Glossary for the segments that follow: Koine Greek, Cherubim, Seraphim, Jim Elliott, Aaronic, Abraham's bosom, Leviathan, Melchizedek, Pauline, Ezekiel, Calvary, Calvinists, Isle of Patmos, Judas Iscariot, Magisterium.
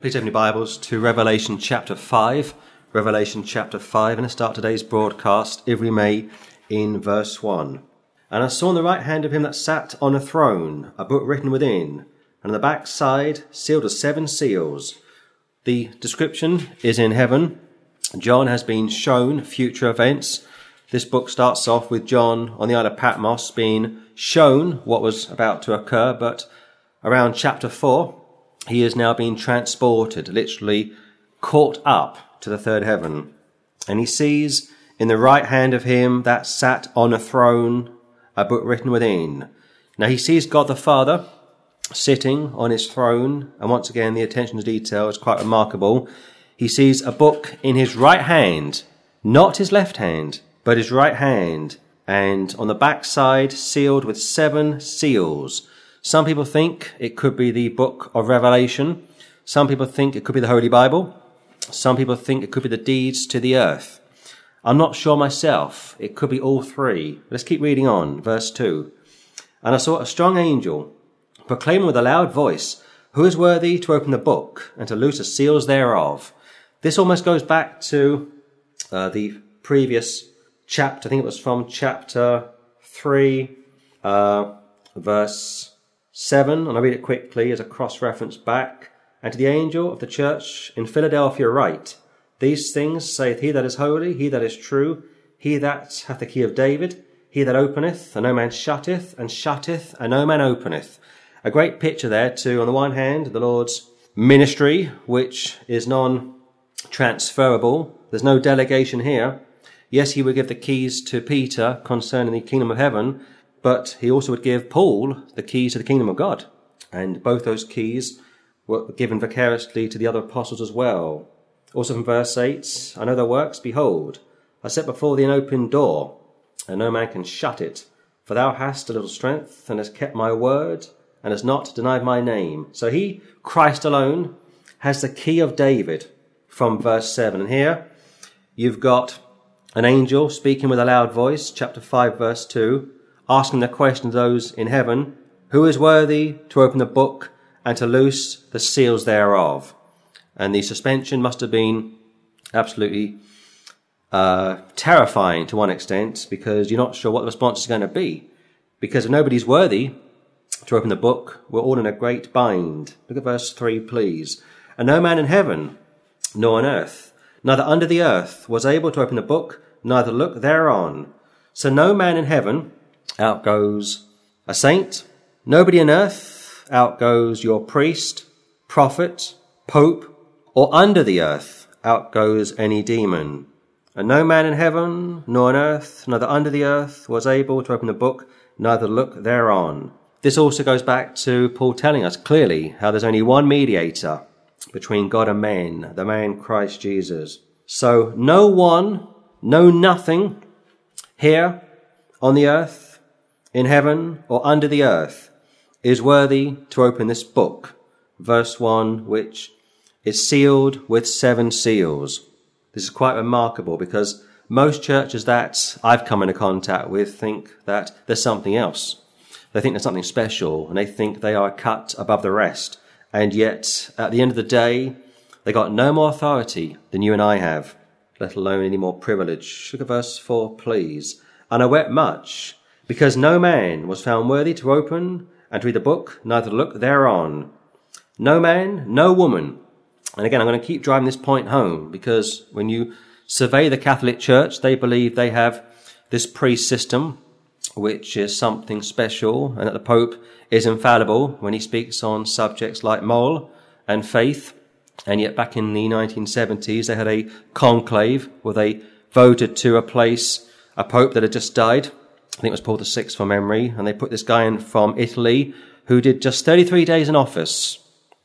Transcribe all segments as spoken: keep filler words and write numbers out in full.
Please open your Bibles to Revelation chapter five, Revelation chapter five, and let's start today's broadcast, if we may, in verse one. And I saw on the right hand of him that sat on a throne, a book written within, and on the back side sealed with seven seals. The description is in heaven. John has been shown future events. This book starts off with John on the Isle of Patmos being shown what was about to occur, but around chapter four, he is now being transported, literally caught up to the third heaven. And he sees in the right hand of him that sat on a throne, a book written within. Now he sees God the Father sitting on his throne. And once again, the attention to detail is quite remarkable. He sees a book in his right hand, not his left hand, but his right hand. And on the backside, sealed with seven seals. Some people think it could be the book of Revelation. Some people think it could be the Holy Bible. Some people think it could be the deeds to the earth. I'm not sure myself. It could be all three. Let's keep reading on. Verse two. And I saw a strong angel proclaiming with a loud voice, "Who is worthy to open the book and to loose the seals thereof?" This almost goes back to uh, the previous chapter. I think it was from chapter three, uh, verse seven, and I'll read it quickly as a cross-reference back. And to the angel of the church in Philadelphia write, "These things saith he that is holy, he that is true, he that hath the key of David, he that openeth, and no man shutteth, and shutteth, and no man openeth." A great picture there to, on the one hand, the Lord's ministry, which is non-transferable. There's no delegation here. Yes, he would give the keys to Peter concerning the kingdom of heaven, but he also would give Paul the keys to the kingdom of God. And both those keys were given vicariously to the other apostles as well. Also from verse eight, "I know their works, behold, I set before thee an open door, and no man can shut it. For thou hast a little strength, and hast kept my word, and hast not denied my name." So he, Christ alone, has the key of David from verse seven. And here you've got an angel speaking with a loud voice, chapter five, verce two, asking the question to those in heaven, "Who is worthy to open the book and to loose the seals thereof?" And the suspension must have been absolutely uh, terrifying to one extent, because you're not sure what the response is going to be. Because if nobody's worthy to open the book, we're all in a great bind. Look at verse three, please. "And no man in heaven, nor on earth, neither under the earth, was able to open the book, neither look thereon." So no man in heaven. Out goes a saint. Nobody on earth. Out goes your priest, prophet, pope, or under the earth. Out goes any demon. "And no man in heaven, nor on earth, neither under the earth, was able to open the book, neither look thereon." This also goes back to Paul telling us clearly how there's only one mediator between God and men, the man Christ Jesus. So no one, no nothing here on the earth, in heaven, or under the earth, is worthy to open this book. Verse one, which is sealed with seven seals. This is quite remarkable, because most churches that I've come into contact with think that there's something else. They think there's something special, and they think they are cut above the rest. And yet, at the end of the day, they got no more authority than you and I have, let alone any more privilege. Look at verse four, please. "And I wept much, because no man was found worthy to open and to read the book, neither to look thereon." No man, no woman. And again, I'm going to keep driving this point home, because when you survey the Catholic Church, they believe they have this priest system, which is something special, and that the Pope is infallible when he speaks on subjects like mole and faith. And yet back in the nineteen seventies, they had a conclave where they voted to replace a Pope that had just died. I think it was Paul the sixth from memory, and they put this guy in from Italy who did just thirty-three days in office,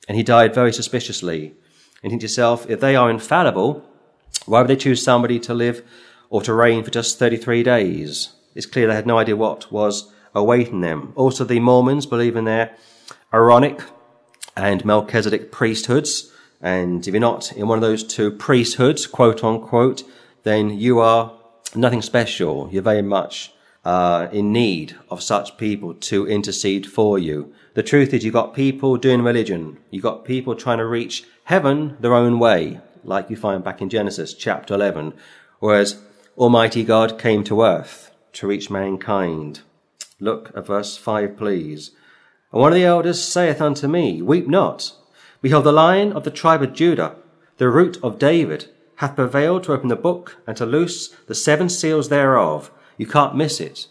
and he died very suspiciously. And think to yourself, if they are infallible, why would they choose somebody to live or to reign for just thirty-three days? It's clear they had no idea what was awaiting them. Also, the Mormons believe in their Aaronic and Melchizedek priesthoods, and if you're not in one of those two priesthoods, quote-unquote, then you are nothing special. You're very much uh, in need of such people to intercede for you. The truth is, you've got people doing religion. You've got people trying to reach heaven their own way, like you find back in Genesis chapter eleven, whereas Almighty God came to earth to reach mankind. Look at verse five, please. And one of the elders saith unto me, Weep not. Behold, the Lion of the tribe of Judah, the root of David, hath prevailed to open the book and to loose the seven seals thereof. You can't miss it.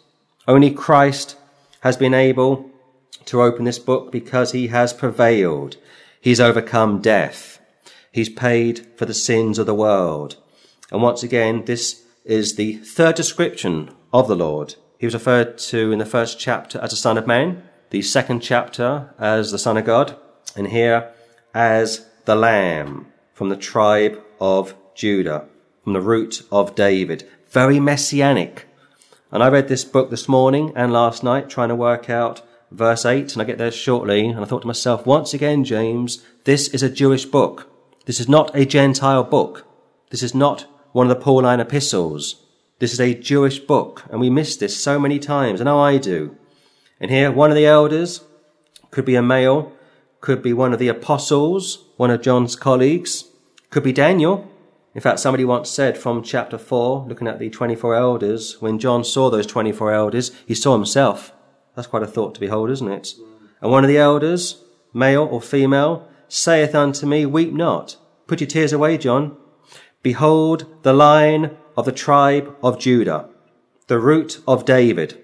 Only Christ has been able to open this book because he has prevailed. He's overcome death. He's paid for the sins of the world. And once again, this is the third description of the Lord. He was referred to in the first chapter as the Son of Man, the second chapter as the Son of God, and here as the Lamb from the tribe of Judah, from the root of David. Very messianic. And I read this book this morning and last night, trying to work out verse eight, and I get there shortly, and I thought to myself, once again, James, this is a Jewish book. This is not a Gentile book. This is not one of the Pauline epistles. This is a Jewish book, and we miss this so many times. I know I do. And here, one of the elders, could be a male, could be one of the apostles, one of John's colleagues, could be Daniel. In fact, somebody once said from chapter four, looking at the twenty-four elders, when John saw those twenty-four elders, he saw himself. That's quite a thought to behold, isn't it? And one of the elders, male or female, saith unto me, Weep not. Put your tears away, John. Behold, the Lion of the tribe of Judah, the root of David,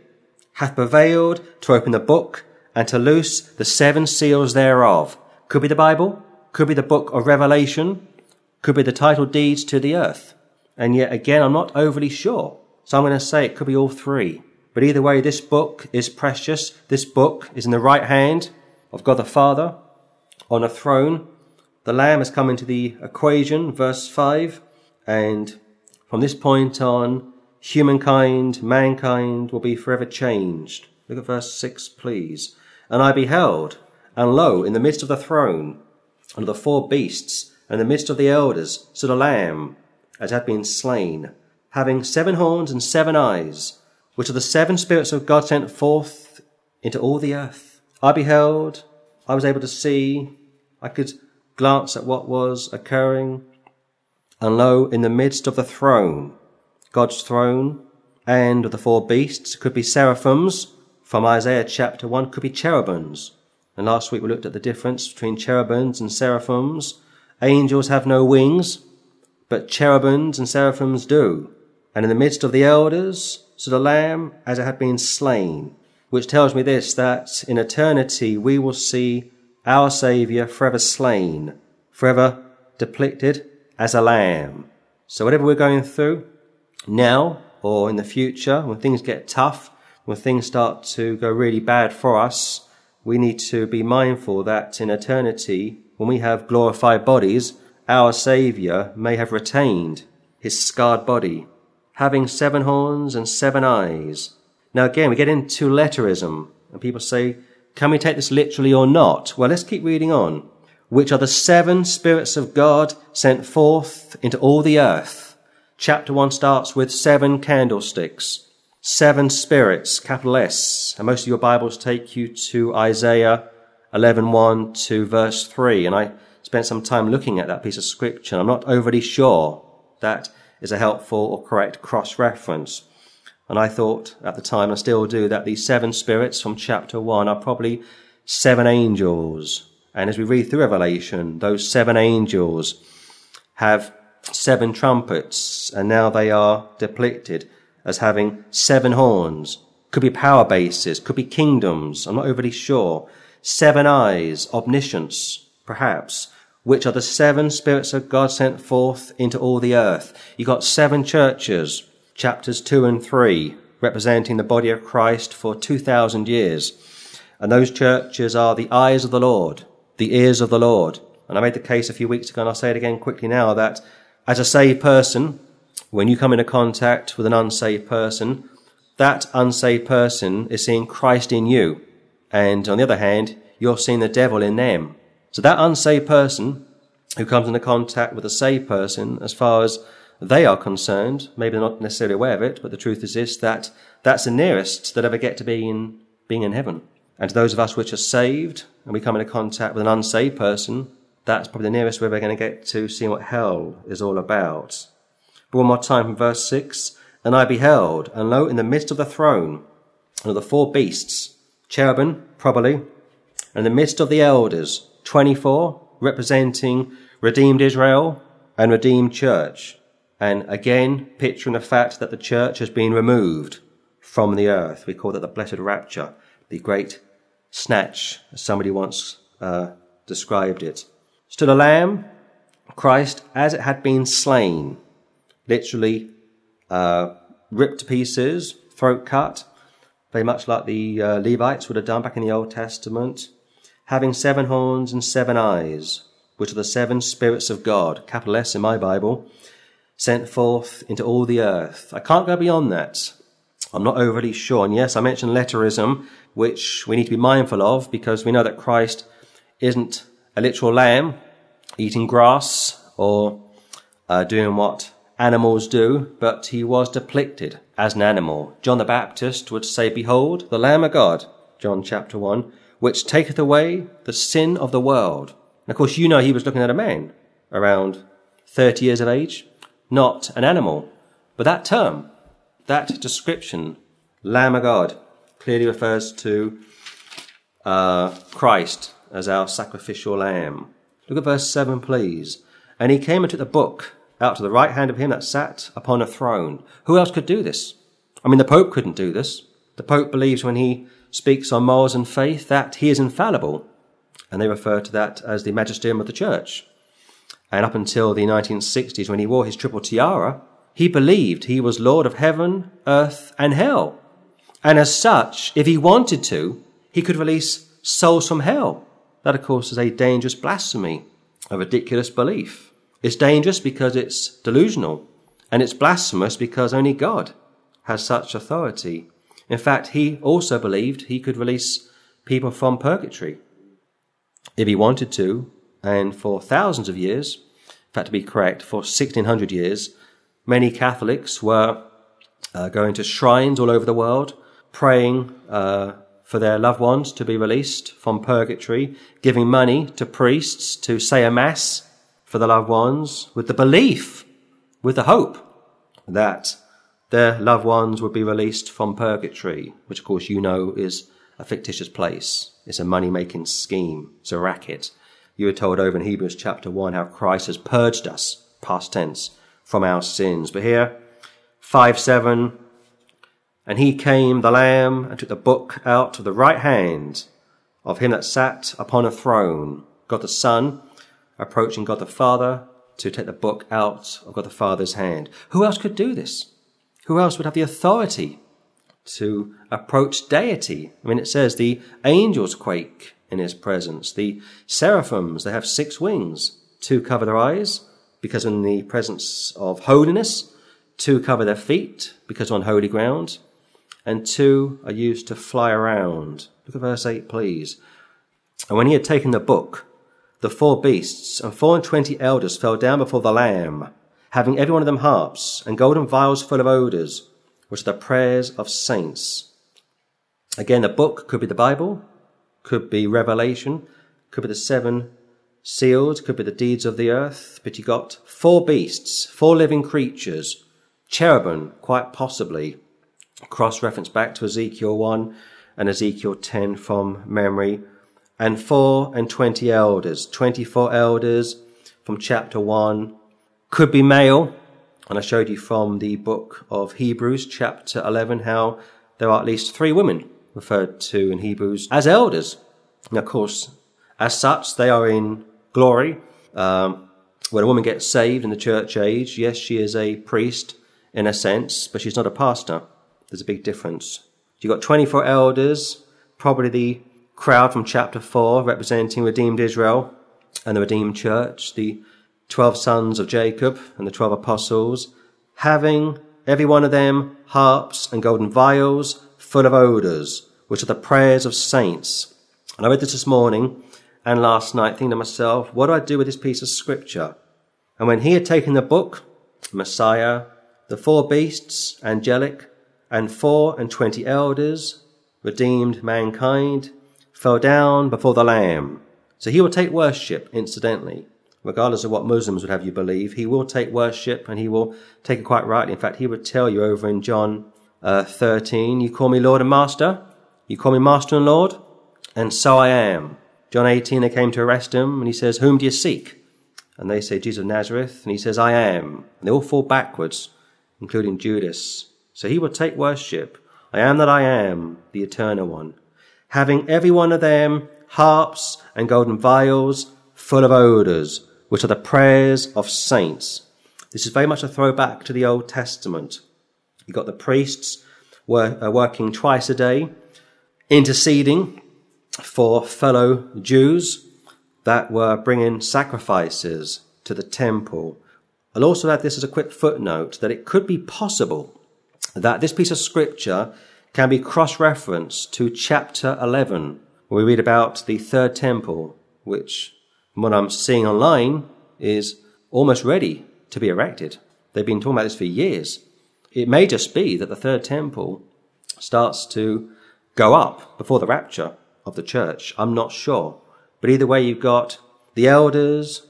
hath prevailed to open the book and to loose the seven seals thereof. Could be the Bible, could be the book of Revelation, could be the title deeds to the earth. And yet again, I'm not overly sure. So I'm going to say it could be all three. But either way, this book is precious. This book is in the right hand of God the Father on a throne. The Lamb has come into the equation, verse five, and from this point on, humankind, mankind will be forever changed. Look at verse six, please. And I beheld, and lo, in the midst of the throne, and of the four beasts, and in the midst of the elders, stood a lamb, as had been slain, having seven horns and seven eyes, which are the seven spirits of God sent forth into all the earth. I beheld, I was able to see, I could glance at what was occurring. And lo, in the midst of the throne, God's throne, and of the four beasts, could be seraphims from Isaiah chapter one, could be cherubims. And last week we looked at the difference between cherubims and seraphims. Angels have no wings, but cherubims and seraphims do. And in the midst of the elders stood a lamb as it had been slain, which tells me this, that in eternity we will see our Saviour forever slain, forever depicted as a lamb. So whatever we're going through now or in the future, when things get tough, when things start to go really bad for us, we need to be mindful that in eternity, when we have glorified bodies, our Saviour may have retained his scarred body, having seven horns and seven eyes. Now again, we get into letterism, and people say, can we take this literally or not? Well, let's keep reading on. Which are the seven spirits of God sent forth into all the earth. Chapter one starts with seven candlesticks, seven spirits, capital S. And most of your Bibles take you to Isaiah eleven one to verse three. And I spent some time looking at that piece of scripture. I'm not overly sure that is a helpful or correct cross-reference. And I thought at the time, and I still do, that these seven spirits from chapter one are probably seven angels. And as we read through Revelation, those seven angels have seven trumpets, and now they are depicted as having seven horns. Could be power bases, could be kingdoms, I'm not overly sure. Seven eyes, omniscience, perhaps, which are the seven spirits of God sent forth into all the earth. You've got seven churches, chapters two and three, representing the body of Christ for two thousand years. And those churches are the eyes of the Lord, the ears of the Lord. And I made the case a few weeks ago, and I'll say it again quickly now, that as a saved person, when you come into contact with an unsaved person, that unsaved person is seeing Christ in you. And on the other hand, you're seeing the devil in them. So that unsaved person who comes into contact with a saved person, as far as they are concerned, maybe they're not necessarily aware of it, but the truth is this, that that's the nearest they'll ever get to being, being in heaven. And to those of us which are saved, and we come into contact with an unsaved person, that's probably the nearest we're ever going to get to seeing what hell is all about. But one more time from verse six, "And I beheld, and lo, in the midst of the throne, and of the four beasts, cherubim, probably, and in the midst of the elders, twenty-four, representing redeemed Israel and redeemed church." And again, picturing the fact that the church has been removed from the earth. We call that the blessed rapture, the great snatch, as somebody once uh, described it. "Stood a lamb, Christ, as it had been slain," literally uh, ripped to pieces, throat cut, very much like the uh, Levites would have done back in the Old Testament, "having seven horns and seven eyes, which are the seven spirits of God," capital S in my Bible, "sent forth into all the earth." I can't go beyond that. I'm not overly sure. And yes, I mentioned letterism, which we need to be mindful of, because we know that Christ isn't a literal lamb eating grass or uh, doing what animals do, but he was depicted as an animal. John the Baptist would say, "Behold, the Lamb of God," John chapter one, "which taketh away the sin of the world." And of course, you know he was looking at a man around thirty years of age, not an animal. But that term, that description, Lamb of God, clearly refers to uh, Christ as our sacrificial lamb. Look at verse seven, please. "And he came and took the book out to the right hand of him that sat upon a throne." Who else could do this? I mean, the Pope couldn't do this. The Pope believes when he speaks on morals and faith that he is infallible. And they refer to that as the magisterium of the church. And up until the nineteen sixties, when he wore his triple tiara, he believed he was Lord of heaven, earth, and hell. And as such, if he wanted to, he could release souls from hell. That, of course, is a dangerous blasphemy, a ridiculous belief. It's dangerous because it's delusional, and it's blasphemous because only God has such authority. In fact, he also believed he could release people from purgatory if he wanted to, and for thousands of years, in fact, to be correct, for sixteen hundred years, many Catholics were uh, going to shrines all over the world, praying uh, for their loved ones to be released from purgatory, giving money to priests to say a mass for the loved ones, with the belief, with the hope that their loved ones would be released from purgatory, which of course you know is a fictitious place. It's a money-making scheme. It's a racket. You were told over in Hebrews chapter one how Christ has purged us, past tense, from our sins. But here, five seven, "And he came, the Lamb, and took the book out of the right hand of him that sat upon a throne." God the Son approaching God the Father to take the book out of God the Father's hand. Who else could do this? Who else would have the authority to approach deity? I mean, it says the angels quake in his presence. The seraphims, they have six wings. Two cover their eyes, because in the presence of holiness. Two cover their feet, because on holy ground. And two are used to fly around. Look at verse eight, please. "And when he had taken the book, the four beasts and four and twenty elders fell down before the Lamb, having every one of them harps and golden vials full of odours, which are the prayers of saints." Again, the book could be the Bible, could be Revelation, could be the seven seals, could be the deeds of the earth. But you got four beasts, four living creatures, cherubim, quite possibly, cross-reference back to Ezekiel one and Ezekiel ten from memory, and four and twenty elders, twenty-four elders from chapter one, could be male. And I showed you from the book of Hebrews chapter eleven how there are at least three women referred to in Hebrews as elders. And of course, as such, they are in glory. Um, when a woman gets saved in the church age, yes, she is a priest in a sense, but she's not a pastor. There's a big difference. You've got twenty-four elders, probably the crowd from chapter four, representing redeemed Israel and the redeemed church, the twelve sons of Jacob and the twelve apostles, having every one of them harps and golden vials full of odours, which are the prayers of saints. And I read this this morning and last night, thinking to myself, what do I do with this piece of scripture? And when he had taken the book, Messiah, the four beasts, angelic, and four and twenty elders, redeemed mankind, fell down before the Lamb. So he will take worship, incidentally. Regardless of what Muslims would have you believe, he will take worship, and he will take it quite rightly. In fact, he would tell you over in John uh, thirteen, you call me Lord and Master, you call me Master and Lord, and so I am. John eighteen, they came to arrest him, and he says, whom do you seek? And they say, Jesus of Nazareth, and he says, I am. And they all fall backwards, including Judas. So he will take worship. I am that I am, the eternal one, having every one of them harps and golden vials full of odours, which are the prayers of saints. This is very much a throwback to the Old Testament. You've got the priests were, uh, working twice a day, interceding for fellow Jews that were bringing sacrifices to the temple. I'll also add this as a quick footnote, that it could be possible that this piece of scripture can be cross-referenced to chapter eleven, where we read about the third temple, which, from what I'm seeing online, is almost ready to be erected. They've been talking about this for years. It may just be that the third temple starts to go up before the rapture of the church. I'm not sure. But either way, you've got the elders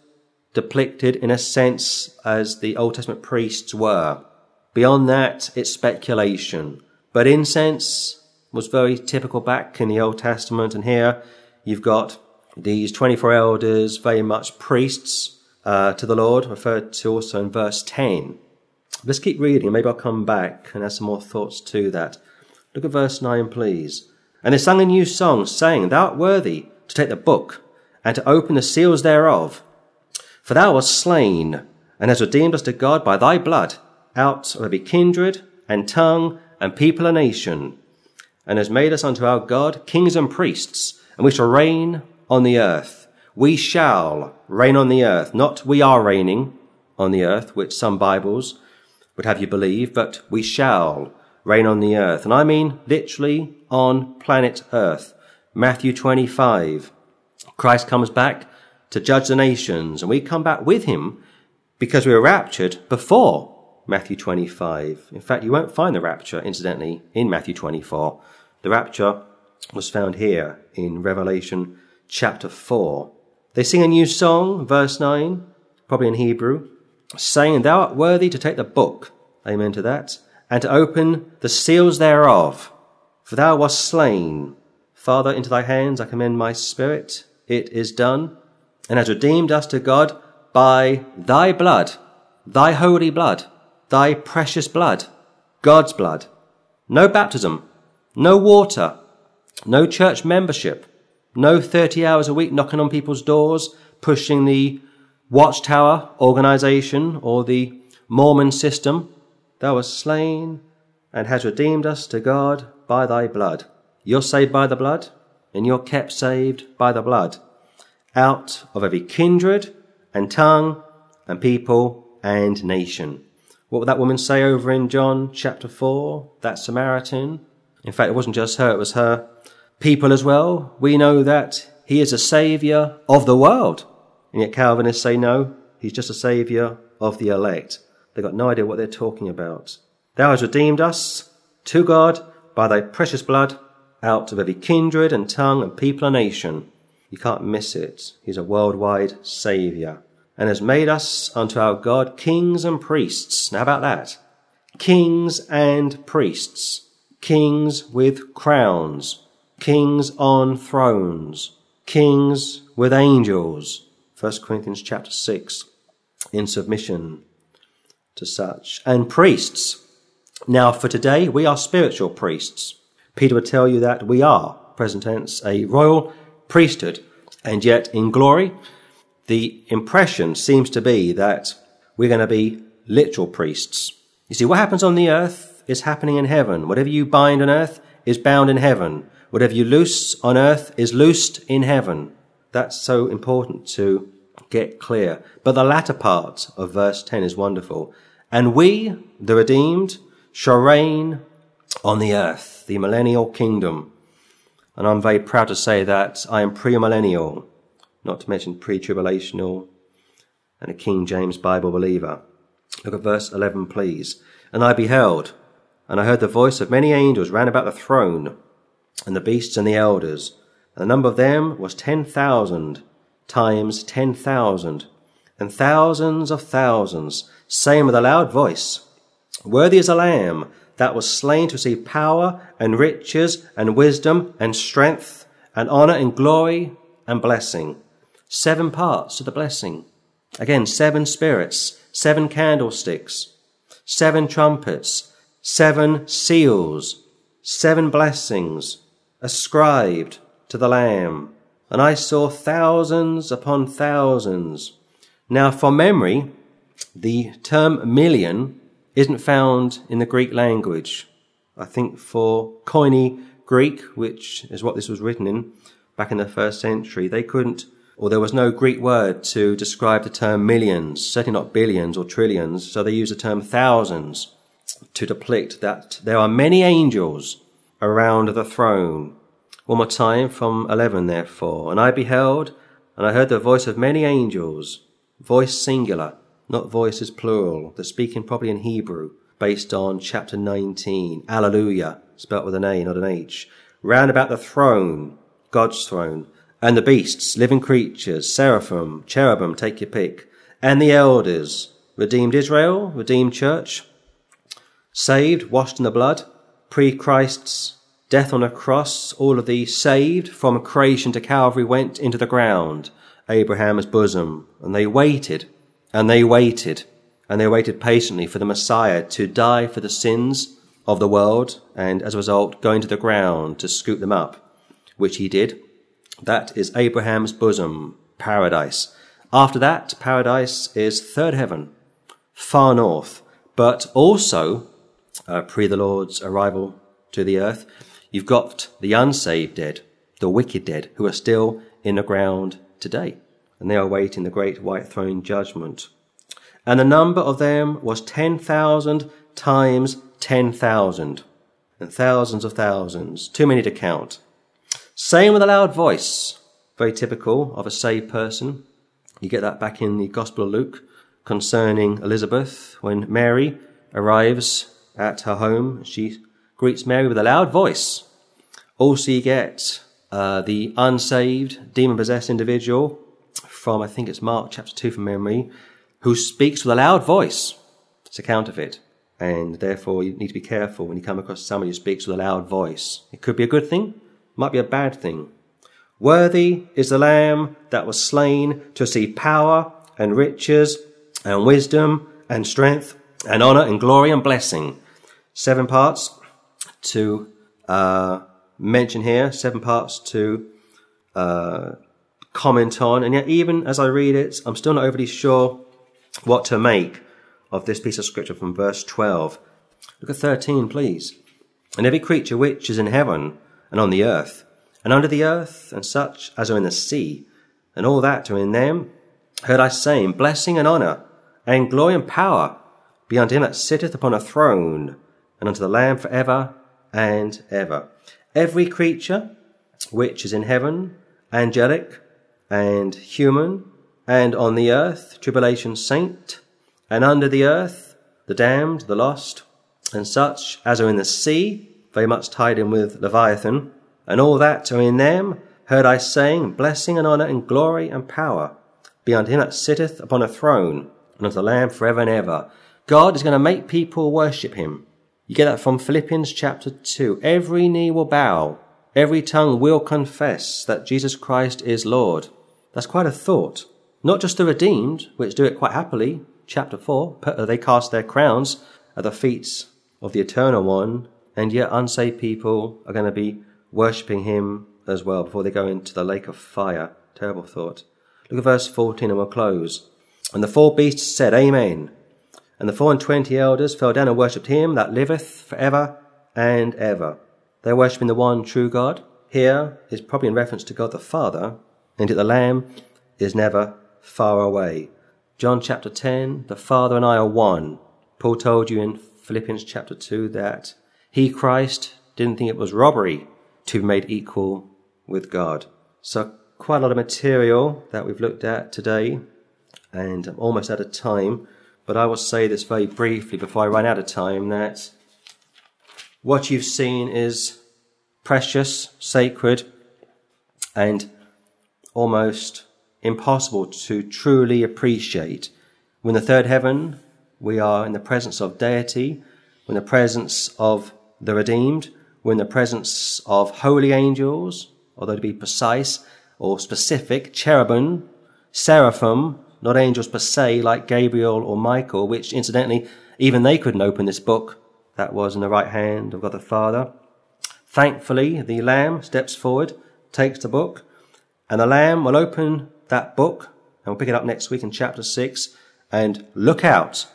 depicted in a sense as the Old Testament priests were. Beyond that, it's speculation. But incense was very typical back in the Old Testament. And here you've got these twenty-four elders, very much priests uh, to the Lord, referred to also in verse ten. Let's keep reading. Maybe I'll come back and add some more thoughts to that. Look at verse nine, please. And they sang a new song, saying, Thou art worthy to take the book and to open the seals thereof. For thou wast slain, and hast redeemed us to God by thy blood, out of every kindred, and tongue, and people, and nation, and hast made us unto our God kings and priests, and we shall reign on the earth. We shall reign on the earth. Not we are reigning on the earth, which some Bibles would have you believe, but we shall reign on the earth. And I mean literally on planet earth. Matthew twenty-five, Christ comes back to judge the nations, and we come back with him because we were raptured before Matthew twenty-five. In fact, you won't find the rapture, incidentally, in Matthew twenty-four. The rapture was found here in Revelation chapter four. They sing a new song, verse nine, probably in Hebrew, saying, Thou art worthy to take the book, amen to that, and to open the seals thereof. For thou wast slain. Father, into thy hands I commend my spirit. It is done. And hast redeemed us to God by thy blood, thy holy blood, thy precious blood, God's blood. No baptism, no water, no church membership, no thirty hours a week knocking on people's doors, pushing the Watchtower organization or the Mormon system. Thou wast slain and hast redeemed us to God by thy blood. You're saved by the blood, and you're kept saved by the blood, out of every kindred and tongue and people and nation. What would that woman say over in John chapter four, that Samaritan? In fact, it wasn't just her, it was her people as well. We know that he is a saviour of the world, and yet Calvinists say no, he's just a saviour of the elect. They've got no idea what they're talking about. Thou hast redeemed us to God by thy precious blood, out of every kindred and tongue and people and nation. You can't miss it. He's a worldwide saviour. And has made us unto our God kings and priests. Now, how about that? Kings and priests. Kings with crowns. Kings on thrones. Kings with angels. First Corinthians chapter six. In submission to such. And priests. Now, for today, we are spiritual priests. Peter would tell you that we are, present tense, a royal priesthood, and yet in glory. The impression seems to be that we're going to be literal priests. You see, what happens on the earth is happening in heaven. Whatever you bind on earth is bound in heaven. Whatever you loose on earth is loosed in heaven. That's so important to get clear. But the latter part of verse ten is wonderful. And we, the redeemed, shall reign on the earth, the millennial kingdom. And I'm very proud to say that I am premillennial, not to mention pre-tribulational, and a King James Bible believer. Look at verse eleven, please. And I beheld, and I heard the voice of many angels round about the throne, and the beasts and the elders. And the number of them was ten thousand times ten thousand, and thousands of thousands, saying with a loud voice, Worthy is a Lamb that was slain to receive power and riches and wisdom and strength and honor and glory and blessing. Seven parts to the blessing. Again, seven spirits, seven candlesticks, seven trumpets, seven seals, seven blessings ascribed to the Lamb. And I saw thousands upon thousands. Now, from memory, the term million isn't found in the Greek language. I think for Koine Greek, which is what this was written in back in the first century, they couldn't, or there was no Greek word to describe the term millions, certainly not billions or trillions, so they used the term thousands to depict that there are many angels around the throne. One more time from eleven, therefore. And I beheld, and I heard the voice of many angels, voice singular, not voices plural. They're speaking probably in Hebrew, based on chapter nineteen, Alleluia, spelt with an A, not an H, round about the throne, God's throne, and the beasts, living creatures, seraphim, cherubim, take your pick, and the elders, redeemed Israel, redeemed church, saved, washed in the blood, pre-Christ's death on a cross, all of the saved from creation to Calvary went into the ground, Abraham's bosom, and they waited, and they waited, and they waited patiently for the Messiah to die for the sins of the world, and as a result, go into the ground to scoop them up, which he did. That is Abraham's bosom, paradise. After that, paradise is third heaven, far north, but also, uh, pre the Lord's arrival to the earth, you've got the unsaved dead, the wicked dead, who are still in the ground today, and they are awaiting the great white throne judgment. And the number of them was ten thousand times ten thousand, and thousands of thousands, too many to count. Saying with a loud voice, very typical of a saved person. You get that back in the Gospel of Luke concerning Elizabeth. When Mary arrives at her home, she greets Mary with a loud voice. Also you get uh, the unsaved, demon-possessed individual from, I think it's Mark chapter two from memory, who speaks with a loud voice. It's a counterfeit. And therefore you need to be careful when you come across somebody who speaks with a loud voice. It could be a good thing. Might be a bad thing. Worthy is the Lamb that was slain to receive power and riches and wisdom and strength and honor and glory and blessing. Seven parts to uh, mention here, seven parts to uh, comment on. And yet, even as I read it, I'm still not overly sure what to make of this piece of scripture from verse twelve. Look at thirteen, please. And every creature which is in heaven, and on the earth, and under the earth, and such as are in the sea, and all that are in them, heard I saying, Blessing and honour, and glory and power, be unto him that sitteth upon a throne, and unto the Lamb for ever and ever. Every creature which is in heaven, angelic, and human, and on the earth, tribulation saint, and under the earth, the damned, the lost, and such as are in the sea, very much tied in with Leviathan, and all that are in them, heard I saying, Blessing and honour and glory and power be unto him that sitteth upon a throne, and unto the Lamb forever and ever. God is going to make people worship him. You get that from Philippians chapter two. Every knee will bow, every tongue will confess that Jesus Christ is Lord. That's quite a thought. Not just the redeemed, which do it quite happily, chapter four, they cast their crowns at the feet of the Eternal One, and yet unsaved people are going to be worshipping him as well before they go into the lake of fire. Terrible thought. Look at verse fourteen and we'll close. And the four beasts said, Amen. And the four and twenty elders fell down and worshipped him that liveth for ever and ever. They're worshipping the one true God. Here is probably in reference to God the Father, and yet the Lamb is never far away. John chapter ten, the Father and I are one. Paul told you in Philippians chapter two that he, Christ, didn't think it was robbery to be made equal with God. So quite a lot of material that we've looked at today, and I'm almost out of time. But I will say this very briefly before I run out of time, that what you've seen is precious, sacred, and almost impossible to truly appreciate. When the third heaven, we are in the presence of deity, we're in the presence of the redeemed, we're in the presence of holy angels, although to be precise or specific, cherubim, seraphim, not angels per se like Gabriel or Michael, which incidentally, even they couldn't open this book that was in the right hand of God the Father. Thankfully, the Lamb steps forward, takes the book, and the Lamb will open that book, and we'll pick it up next week in chapter six, and look out,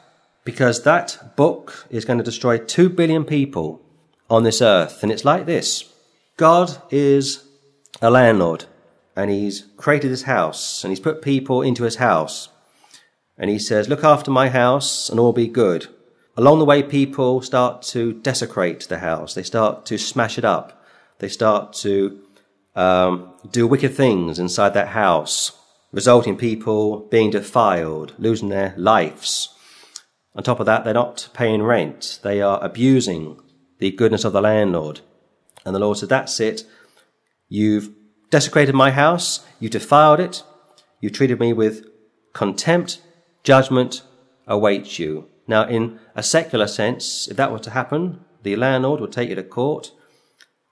because that book is going to destroy two billion people on this earth. And it's like this. God is a landlord, and he's created his house, and he's put people into his house. And he says, look after my house, and all be good. Along the way, people start to desecrate the house. They start to smash it up. They start to um, do wicked things inside that house, resulting in people being defiled, losing their lives. On top of that, they're not paying rent. They are abusing the goodness of the landlord. And the Lord said, that's it. You've desecrated my house. You defiled it. You treated me with contempt. Judgment awaits you. Now, in a secular sense, if that were to happen, the landlord would take you to court,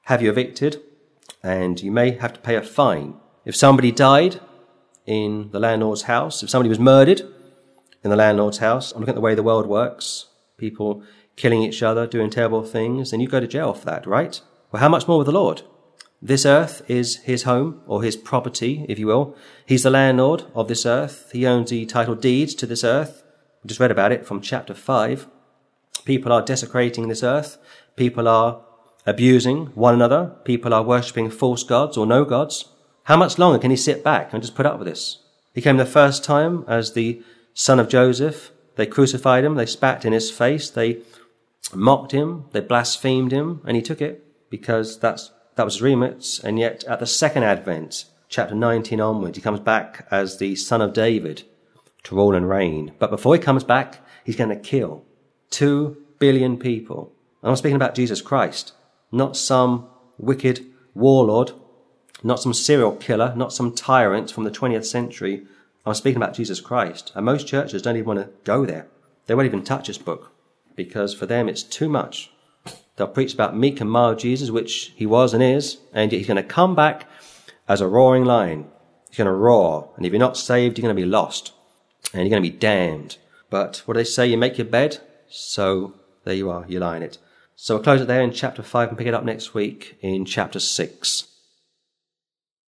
have you evicted, and you may have to pay a fine. If somebody died in the landlord's house, if somebody was murdered in the landlord's house, I'm looking at the way the world works, people killing each other, doing terrible things, then you go to jail for that, right? Well, how much more with the Lord? This earth is his home, or his property, if you will. He's the landlord of this earth. He owns the title deeds to this earth. We just read about it from chapter five. People are desecrating this earth. People are abusing one another. People are worshipping false gods or no gods. How much longer can he sit back and just put up with this? He came the first time as the son of Joseph. They crucified him. They spat in his face. They mocked him. They blasphemed him. And he took it because that's that was his remit, and yet at the second advent, chapter nineteen onwards, he comes back as the son of David to rule and reign. But before he comes back, he's going to kill two billion people. And I'm speaking about Jesus Christ, not some wicked warlord, not some serial killer, not some tyrant from the twentieth century. I'm speaking about Jesus Christ. And most churches don't even want to go there. They won't even touch this book because for them it's too much. They'll preach about meek and mild Jesus, which he was and is, and yet he's going to come back as a roaring lion. He's going to roar, and if you're not saved, you're going to be lost, and you're going to be damned. But what do they say? You make your bed, so there you are, you lie in it. So we'll close it there in chapter five and pick it up next week in chapter six.